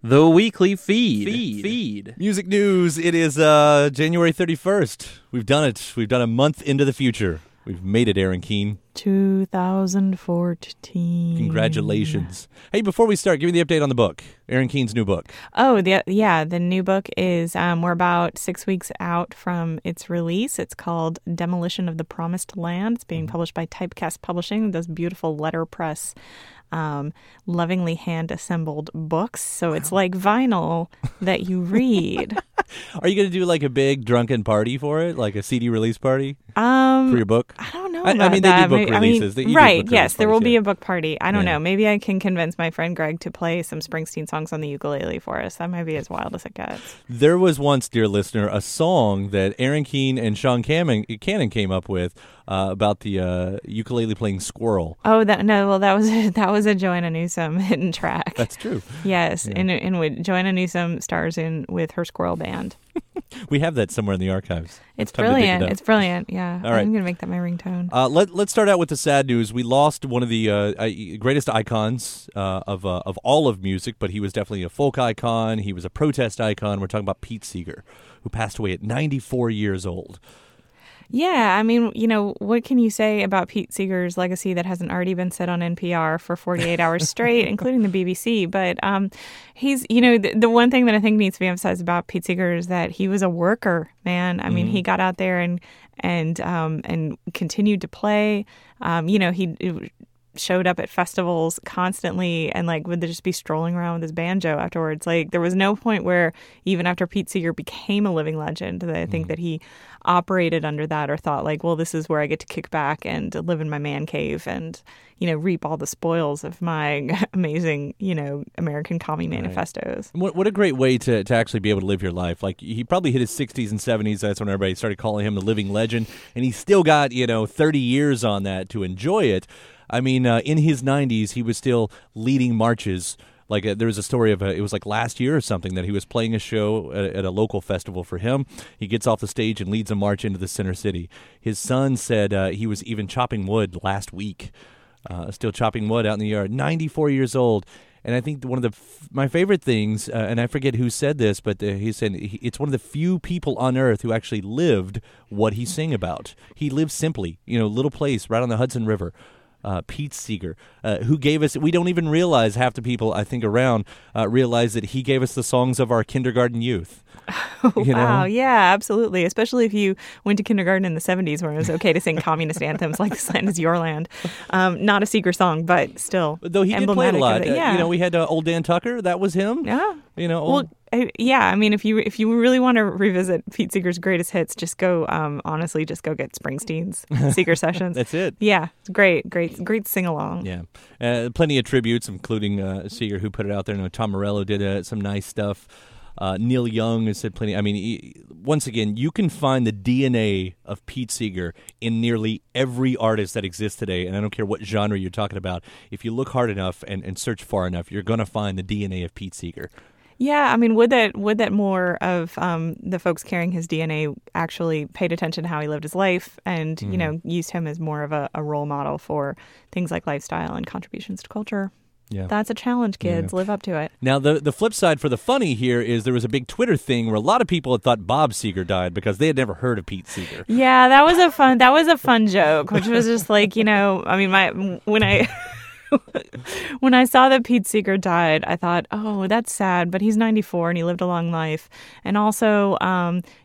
The weekly feed. Music news. It is January 31st. We've done it. We've done a month into the future. We've made it, Aaron Keen. 2014. Congratulations. Hey, before we start, give me the update on the book. Aaron Keen's new book. Oh, the new book is, we're about 6 weeks out from its release. It's called Demolition of the Promised Land. It's being published by Typecast Publishing. Those beautiful letterpress lovingly hand-assembled books. So it's like vinyl that you read. Are you going to do like a big drunken party for it? Like a CD release party for your book? I don't know. I mean, they do book releases. Right, yes, there will be a book party. I don't know. Maybe I can convince my friend Greg to play some Springsteen songs on the ukulele for us. That might be as wild as it gets. There was once, dear listener, a song that Aaron Keen and Sean Camming came up with about the ukulele playing squirrel. Oh, that was a Joanna Newsom hidden track. That's true. Yes, yeah. And Joanna Newsom stars in with her squirrel band. We have that somewhere in the archives. It's brilliant. It's brilliant. Yeah. All right. I'm going to make that my ringtone. Let's start out with the sad news. We lost one of the greatest icons of all of music, but he was definitely a folk icon. He was a protest icon. We're talking about Pete Seeger, who passed away at 94 years old. Yeah, I mean, you know, what can you say about Pete Seeger's legacy that hasn't already been said on NPR for 48 hours straight, including the BBC? But he's, you know, the one thing that I think needs to be emphasized about Pete Seeger is that he was a worker, man. I mean, he got out there and continued to play. You know, he showed up at festivals constantly and like would just be strolling around with his banjo afterwards. Like there was no point where even after Pete Seeger became a living legend that I think that he operated under that or thought like, well, this is where I get to kick back and live in my man cave and, you know, reap all the spoils of my amazing, you know, American commie manifestos. What a great way to actually be able to live your life. Like he probably hit his 60s and 70s. That's when everybody started calling him the living legend. And he still got, you know, 30 years on that to enjoy it. I mean, in his 90s, he was still leading marches. Like there was a story of it was like last year or something that he was playing a show at a local festival for him. He gets off the stage and leads a march into the center city. His son said he was even chopping wood last week, still chopping wood out in the yard, 94 years old. And I think one of the my favorite things, and I forget who said this, but he said it's one of the few people on Earth who actually lived what he sang about. He lived simply, you know, little place right on the Hudson River. Pete Seeger, who gave us, we don't even realize, half the people I think around realize that he gave us the songs of our kindergarten youth. Oh, wow, know? Yeah, absolutely. Especially if you went to kindergarten in the 70s where it was okay to sing communist anthems like This Land Is Your Land. Not a Seeger song, but still though he did play a lot. Yeah. You know, we had Old Dan Tucker, that was him. Yeah. You know, I mean, if you really want to revisit Pete Seeger's greatest hits, just go, honestly, just go get Springsteen's Seeger Sessions. That's it. Yeah. It's great sing-along. Yeah. Plenty of tributes, including Seeger, who put it out there. I know Tom Morello did some nice stuff. Neil Young has said plenty. I mean, once again, you can find the DNA of Pete Seeger in nearly every artist that exists today, and I don't care what genre you're talking about. If you look hard enough and search far enough, you're going to find the DNA of Pete Seeger. Yeah, I mean, would that more of the folks carrying his DNA actually paid attention to how he lived his life and, you know, used him as more of a role model for things like lifestyle and contributions to culture? Yeah. That's a challenge, kids. Yeah. Live up to it. Now, the flip side for the funny here is there was a big Twitter thing where a lot of people had thought Bob Seger died because they had never heard of Pete Seeger. Yeah, that was a fun joke, which was just like, you know, I mean, when I saw that Pete Seeger died, I thought, oh, that's sad, but he's 94 and he lived a long life. And also,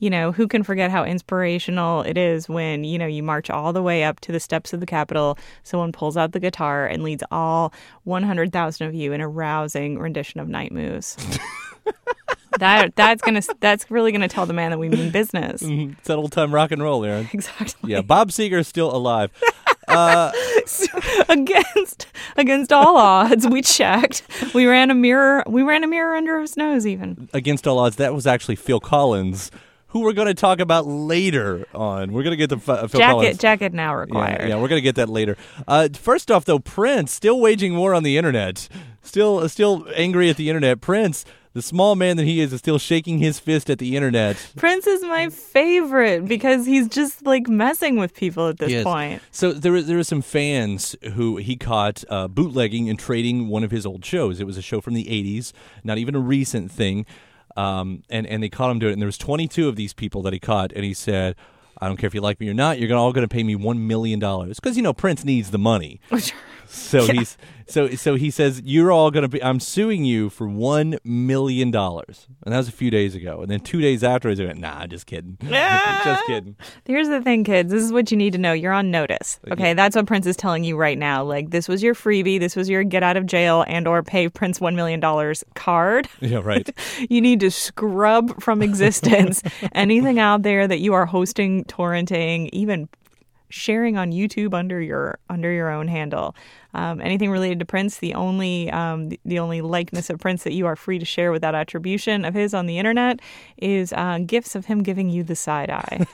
you know, who can forget how inspirational it is when, you know, you march all the way up to the steps of the Capitol, someone pulls out the guitar and leads all 100,000 of you in a rousing rendition of Night Moves. That's really gonna tell the man that we mean business. Mm-hmm. It's that old time rock and roll, Aaron. Exactly. Yeah, Bob Seger is still alive. Against all odds, we checked. We ran a mirror. Under his nose, even. Against all odds, that was actually Phil Collins, who we're going to talk about later on. We're going to get to Phil Collins. Jacket now required. Yeah, we're going to get that later. First off, though, Prince still waging war on the internet. Still angry at the internet. Prince. The small man that he is still shaking his fist at the internet. Prince is my favorite because he's just like messing with people at this point. So there were some fans who he caught bootlegging and trading one of his old shows. It was a show from the 80s, not even a recent thing. And they caught him doing it. And there was 22 of these people that he caught. And he said, I don't care if you like me or not, you're all going to pay me $1 million. Because, you know, Prince needs the money. So he says, you're all going to be, I'm suing you for $1 million. And that was a few days ago. And then 2 days after, he went, nah, just kidding. Just kidding. Here's the thing, kids. This is what you need to know. You're on notice. Okay, that's what Prince is telling you right now. Like, this was your freebie. This was your get out of jail and or pay Prince $1 million card. Yeah, right. You need to scrub from existence anything out there that you are hosting, torrenting, even sharing on YouTube under your own handle. Anything related to Prince, the only likeness of Prince that you are free to share without attribution of his on the internet is gifts of him giving you the side eye.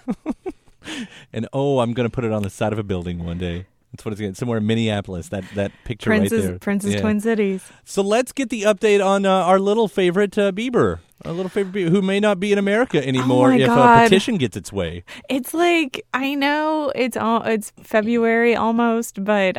And I'm going to put it on the side of a building one day. That's what it's going to be. Somewhere in Minneapolis, that picture Prince's, right there. Prince's Twin Cities. So let's get the update on our little favorite Bieber. Our little favorite Bieber, who may not be in America anymore if a petition gets its way. It's like, I know it's February almost, but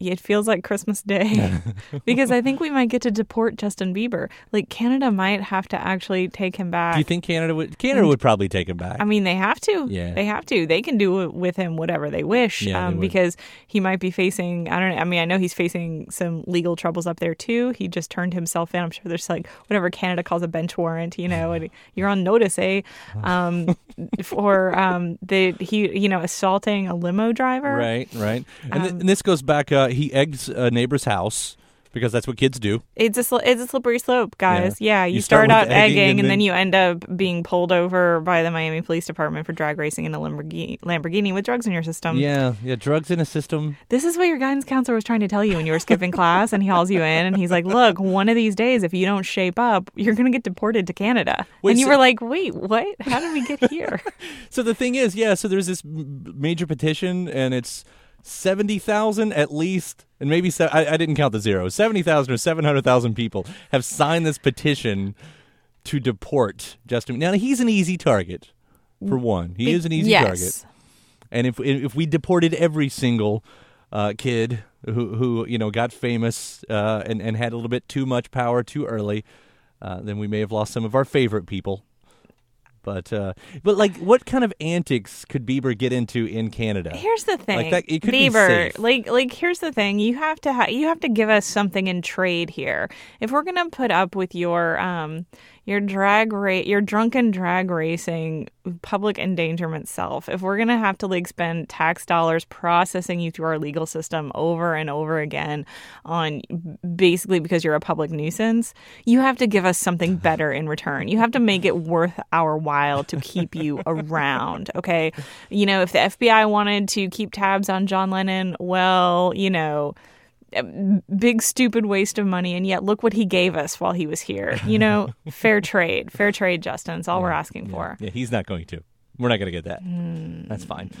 it feels like Christmas Day. Because I think we might get to deport Justin Bieber. Like, Canada might have to actually take him back. Do you think Canada would probably take him back? I mean, they have to. Yeah. They have to. They can do with him whatever they wish. Yeah, they would. Because he might be facing, I know he's facing some legal troubles up there too. He just turned himself in. I'm sure there's like whatever Canada calls a bench warrant, you know, and you're on notice, eh? For assaulting a limo driver. Right. And this goes back, he eggs a neighbor's house. Because that's what kids do. It's a slippery slope, guys. Yeah, you start out egging and then you end up being pulled over by the Miami Police Department for drag racing in a Lamborghini with drugs in your system. Yeah, drugs in a system. This is what your guidance counselor was trying to tell you when you were skipping class, and he hauls you in, and he's like, look, one of these days, if you don't shape up, you're going to get deported to Canada. You were like, wait, what? How did we get here? So the thing is, so there's this major petition, and it's 70,000 at least, and maybe I didn't count the zeros. 70,000 or 700,000 people have signed this petition to deport Justin. Now, he's an easy target, for one. He is an easy target. And if we deported every single kid who got famous and had a little bit too much power too early, then we may have lost some of our favorite people. But like, what kind of antics could Bieber get into in Canada? Here's the thing, like that, it could Bieber, be safe. Like here's the thing, you have to give us something in trade here. If we're gonna put up with your drunken drag racing, public endangerment self, if we're gonna have to like spend tax dollars processing you through our legal system over and over again, on basically because you're a public nuisance, you have to give us something better in return. You have to make it worth our while to keep you around. Okay, you know, if the FBI wanted to keep tabs on John Lennon, well, you know, big stupid waste of money, and yet look what he gave us while he was here. You know, fair trade, Justin. It's all we're asking for. Yeah, he's not going to. We're not going to get that. That's fine.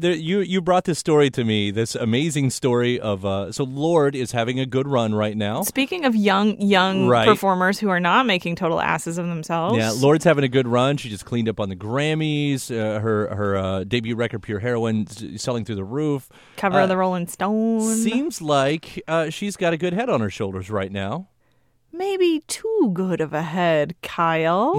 You brought this story to me, this amazing story of so Lorde is having a good run right now. Speaking of young performers who are not making total asses of themselves. Yeah, Lorde's having a good run. She just cleaned up on the Grammys. Her debut record, Pure Heroine, selling through the roof. Cover of the Rolling Stone. Seems like she's got a good head on her shoulders right now. Maybe too good of a head, Kyle.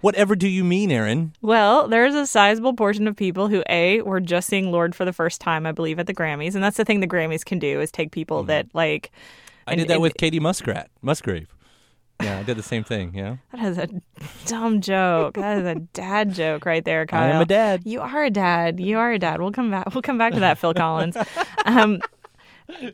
Whatever do you mean, Aaron? Well, there's a sizable portion of people who, A, were just seeing Lorde for the first time, I believe, at the Grammys. And that's the thing the Grammys can do, is take people that, like... I did that with Kacey Musgraves. Yeah, I did the same thing, yeah. That is a dumb joke. That is a dad joke right there, Kyle. I am a dad. You are a dad. You are a dad. We'll come back to that, Phil Collins.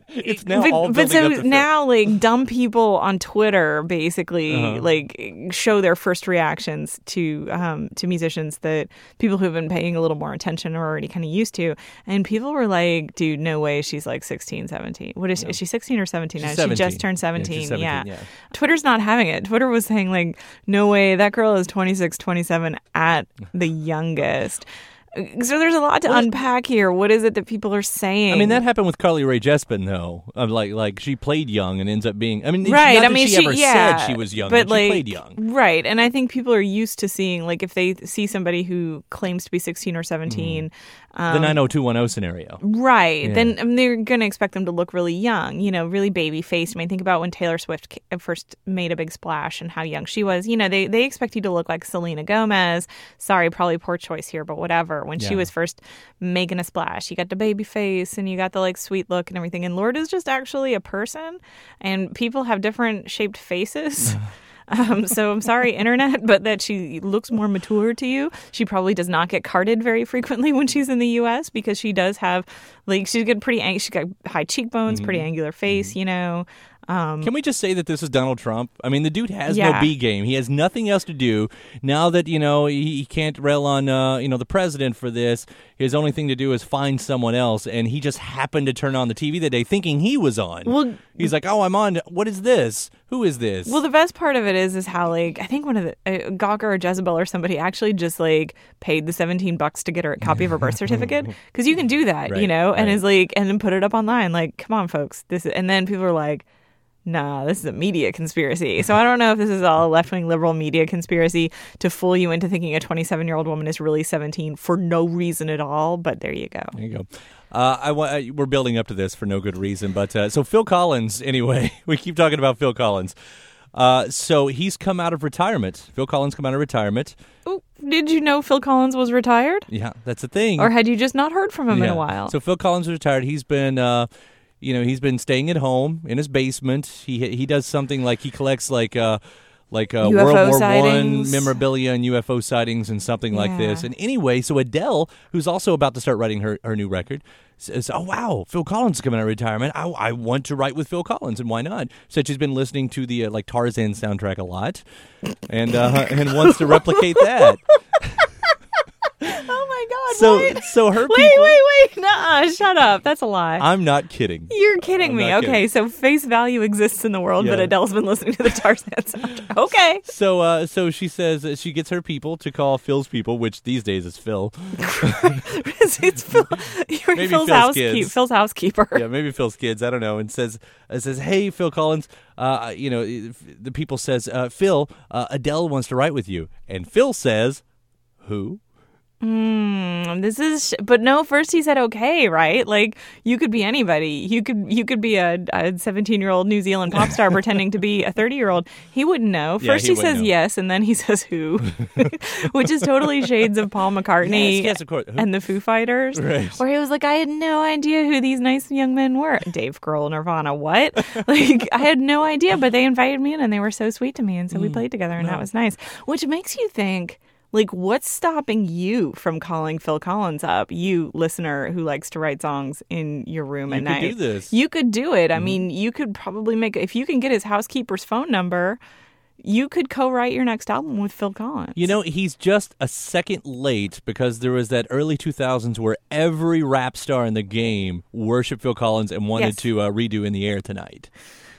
It's now like dumb people on Twitter basically like show their first reactions to musicians that people who have been paying a little more attention are already kind of used to, and people were like, dude, no way, she's like 16, 17. What is she? Is she 16 or 17? She's 17. She just turned 17. Yeah, 17, yeah. Twitter's not having it. Twitter was saying like, no way, that girl is 26, 27 at the youngest. So there's a lot to unpack here. What is it that people are saying? I mean, that happened with Carly Rae Jepsen, though. Like she played young and ends up being. I mean, right? She never said she was young, but she played young, right? And I think people are used to seeing, like, if they see somebody who claims to be 16 or 17, the 90210 scenario, right? Yeah. Then they're going to expect them to look really young, you know, really baby faced. I mean, think about when Taylor Swift first made a big splash and how young she was. You know, they expect you to look like Selena Gomez. Sorry, probably poor choice here, but whatever. When she was first making a splash, you got the baby face and you got the like sweet look and everything. And Lorde is just actually a person, and people have different shaped faces. So I'm sorry, Internet, but that she looks more mature to you. She probably does not get carded very frequently when she's in the U.S. because she does have, like, she's got high cheekbones, pretty angular face, you know. Can we just say that this is Donald Trump? I mean, the dude has no B game. He has nothing else to do now that, you know, he can't rail on, the president for this. His only thing to do is find someone else. And he just happened to turn on the TV that day thinking he was on. Well, he's like, oh, I'm on. What is this? Who is this? Well, the best part of it is how, like, I think one of the Gawker or Jezebel or somebody actually just, like, paid the $17 to get her a copy of her birth certificate. Because you can do that, right, you know, and is like, and then put it up online. Like, come on, folks. And then people are like, nah, this is a media conspiracy. So I don't know if this is all a left-wing liberal media conspiracy to fool you into thinking a 27-year-old woman is really 17 for no reason at all. But there you go. There you go. We're building up to this for no good reason. But so Phil Collins, anyway, we keep talking about Phil Collins. So he's come out of retirement. Phil Collins come out of retirement. Ooh, did you know Phil Collins was retired? Yeah, that's the thing. Or had you just not heard from him in a while? So Phil Collins is retired. He's been... he's been staying at home in his basement. He does something like he collects like World War sightings. I memorabilia and UFO sightings and something like this. And anyway, so Adele, who's also about to start writing her new record, says, oh, wow, Phil Collins is coming out of retirement. I want to write with Phil Collins, and why not? So she's been listening to the Tarzan soundtrack a lot and wants to replicate that. Oh, my God. So her people... Wait. Nuh-uh, shut up. That's a lie. I'm not kidding. You're kidding me. Okay, kidding. So face value exists in the world, but Adele's been listening to the Tarzan soundtrack. Okay. So she says she gets her people to call Phil's people, which these days is Phil. It's Phil. You're maybe Phil's housekeeper. Yeah, maybe Phil's kids. I don't know. And says, hey, Phil Collins, the people says, Phil, Adele wants to write with you. And Phil says, who? But no, first he said okay, right? Like, you could be anybody. You could be a 17-year-old New Zealand pop star pretending to be a 30-year-old. He wouldn't know. First he says yes, and then he says who, which is totally shades of Paul McCartney yes, of course. And the Foo Fighters, right. Where he was like, I had no idea who these nice young men were. Dave Grohl, Nirvana, what? Like, I had no idea, but they invited me in, and they were so sweet to me, and so we played together, and that was nice. Which makes you think... Like, what's stopping you from calling Phil Collins up, you listener who likes to write songs in your room at night? You could do this. You could do it. I mean, you could probably if you can get his housekeeper's phone number, you could co-write your next album with Phil Collins. You know, he's just a second late because there was that early 2000s where every rap star in the game worshipped Phil Collins and wanted to redo In the Air Tonight.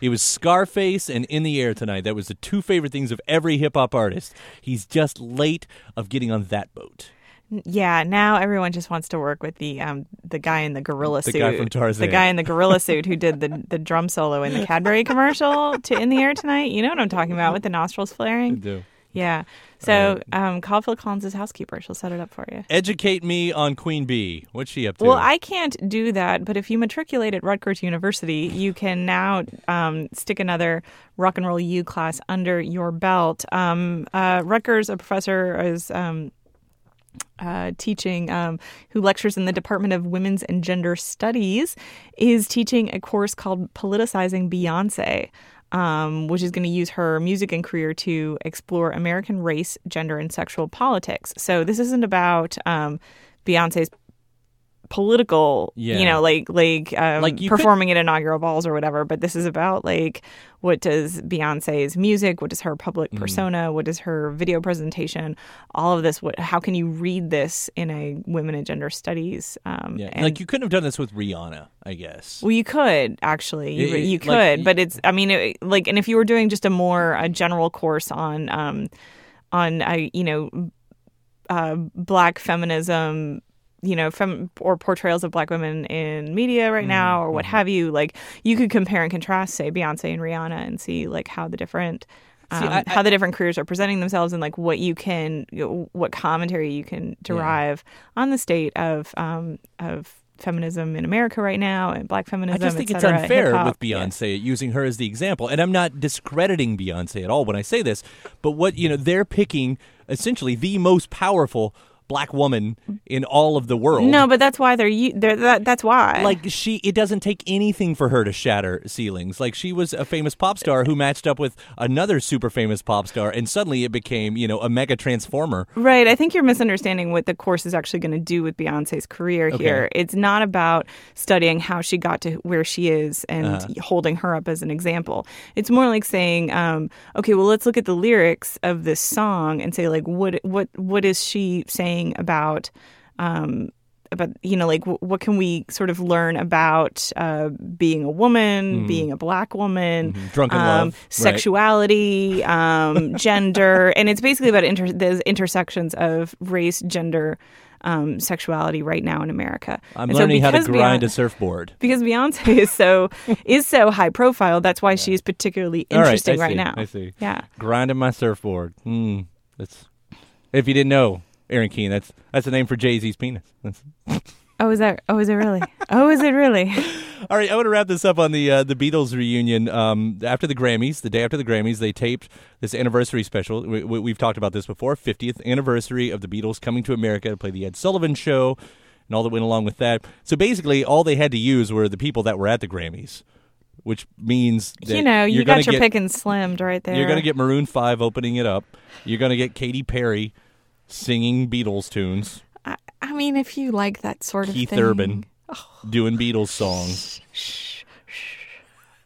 It was Scarface and In the Air Tonight. That was the two favorite things of every hip-hop artist. He's just late of getting on that boat. Yeah, now everyone just wants to work with the guy in the gorilla suit. The guy from Tarzan. The guy in the gorilla suit who did the drum solo in the Cadbury commercial to In the Air Tonight. You know what I'm talking about with the nostrils flaring? I do. Yeah. So call Phil Collins' housekeeper. She'll set it up for you. Educate me on Queen Bee. What's she up to? Well, I can't do that, but if you matriculate at Rutgers University, you can now stick another Rock and Roll U class under your belt. Rutgers, a professor is... teaching who lectures in the Department of Women's and Gender Studies is teaching a course called Politicizing Beyoncé, which is going to use her music and career to explore American race, gender, and sexual politics. So this isn't about Beyoncé's political, performing at inaugural balls or whatever. But this is about, like, what does Beyonce's music, what does her public persona, what does her video presentation, all of this, how can you read this in a women and gender studies? You couldn't have done this with Rihanna, I guess. Well, you could, actually. You could, but it's, I mean, and if you were doing just a general course on black feminism, you know, or portrayals of black women in media right now or what have you, like you could compare and contrast, say, Beyonce and Rihanna and see like how the different how the different careers are presenting themselves and like what you can, what commentary you can derive on the state of feminism in America right now and black feminism. I just think it's unfair hip-hop. With Beyonce using her as the example. And I'm not discrediting Beyonce at all when I say this, but what, you know, they're picking essentially the most powerful black woman in all of the world. No, but that's why that's why. Like it doesn't take anything for her to shatter ceilings. Like she was a famous pop star who matched up with another super famous pop star, and suddenly it became, you know, a mega transformer. Right. I think you're misunderstanding what the course is actually going to do with Beyonce's career here. It's not about studying how she got to where she is and holding her up as an example. It's more like saying, okay, well, let's look at the lyrics of this song and say, like, what is she saying about you know, like what can we sort of learn about being a woman, being a black woman, drunken love, sexuality, gender, and it's basically about the intersections of race, gender, sexuality right now in America. I'm learning how to grind a surfboard because Beyonce is so high profile. That's why she's particularly interesting right now. I see. Yeah, grinding my surfboard. That's if you didn't know. Aaron Keen, that's the name for Jay-Z's penis. Oh, is it really? All right, I want to wrap this up on the Beatles reunion. The day after the Grammys, they taped this anniversary special. We've talked about this before, 50th anniversary of the Beatles coming to America to play the Ed Sullivan Show and all that went along with that. So basically, all they had to use were the people that were at the Grammys, which means that you got your pick and slimmed right there. You're going to get Maroon 5 opening it up. You're going to get Katy Perry singing Beatles tunes. I mean, if you like that sort of thing. Keith Urban doing Beatles songs.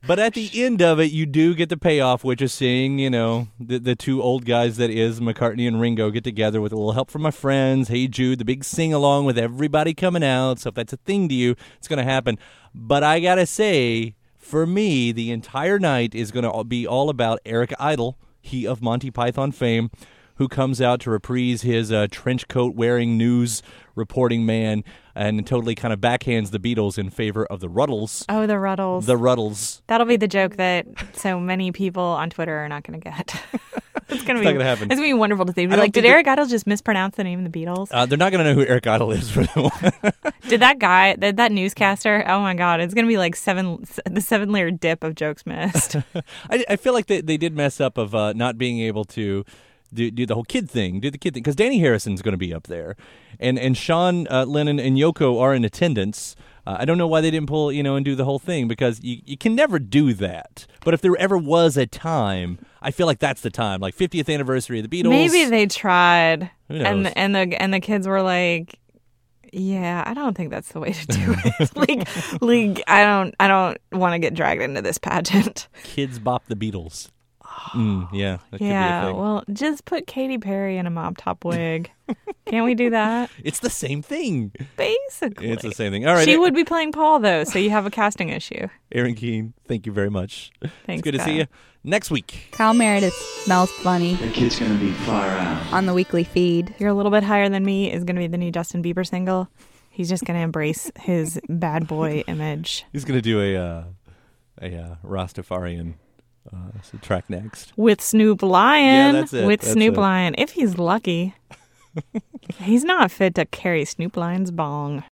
But at the end of it, you do get the payoff, which is seeing, you know, the two old guys that is McCartney and Ringo get together with a little help from my friends. Hey Jude, the big sing-along with everybody coming out. So if that's a thing to you, it's going to happen. But I got to say, for me, the entire night is going to be all about Eric Idle, he of Monty Python fame, who comes out to reprise his trench coat wearing news reporting man and totally kind of backhands the Beatles in favor of the Ruttles. Oh, the Ruttles. The Ruttles. That'll be the joke that so many people on Twitter are not going to get. It's not going to happen. It's going to be wonderful to think. Like, did Eric Idle just mispronounce the name of the Beatles? They're not going to know who Eric Idle is for that one. Did that newscaster, oh my God, it's going to be like the seven-layer dip of jokes missed. I feel like they did mess up of not being able to do the whole kid thing, because Danny Harrison's going to be up there. And Sean Lennon and Yoko are in attendance. I don't know why they didn't pull, you know, and do the whole thing, because you can never do that. But if there ever was a time, I feel like that's the time, like 50th anniversary of the Beatles. Maybe they tried. Who knows? And the kids were like, yeah, I don't think that's the way to do it. like I don't want to get dragged into this pageant. Kids bop the Beatles. That could be a thing. Well, just put Katy Perry in a mop top wig. Can't we do that? It's the same thing. Basically. It's the same thing. All right. She would be playing Paul, though, so you have a casting issue. Aaron Keen, thank you very much. Thanks, it's good to see you. Next week. Kyle Meredith smells funny. The kid's going to be far out. On the weekly feed. You're a little bit higher than me is going to be the new Justin Bieber single. He's just going to embrace his bad boy image. He's going to do a Rastafarian so track next with Snoop Lion. Yeah, that's it. Lion, if he's lucky. He's not fit to carry Snoop Lion's bong.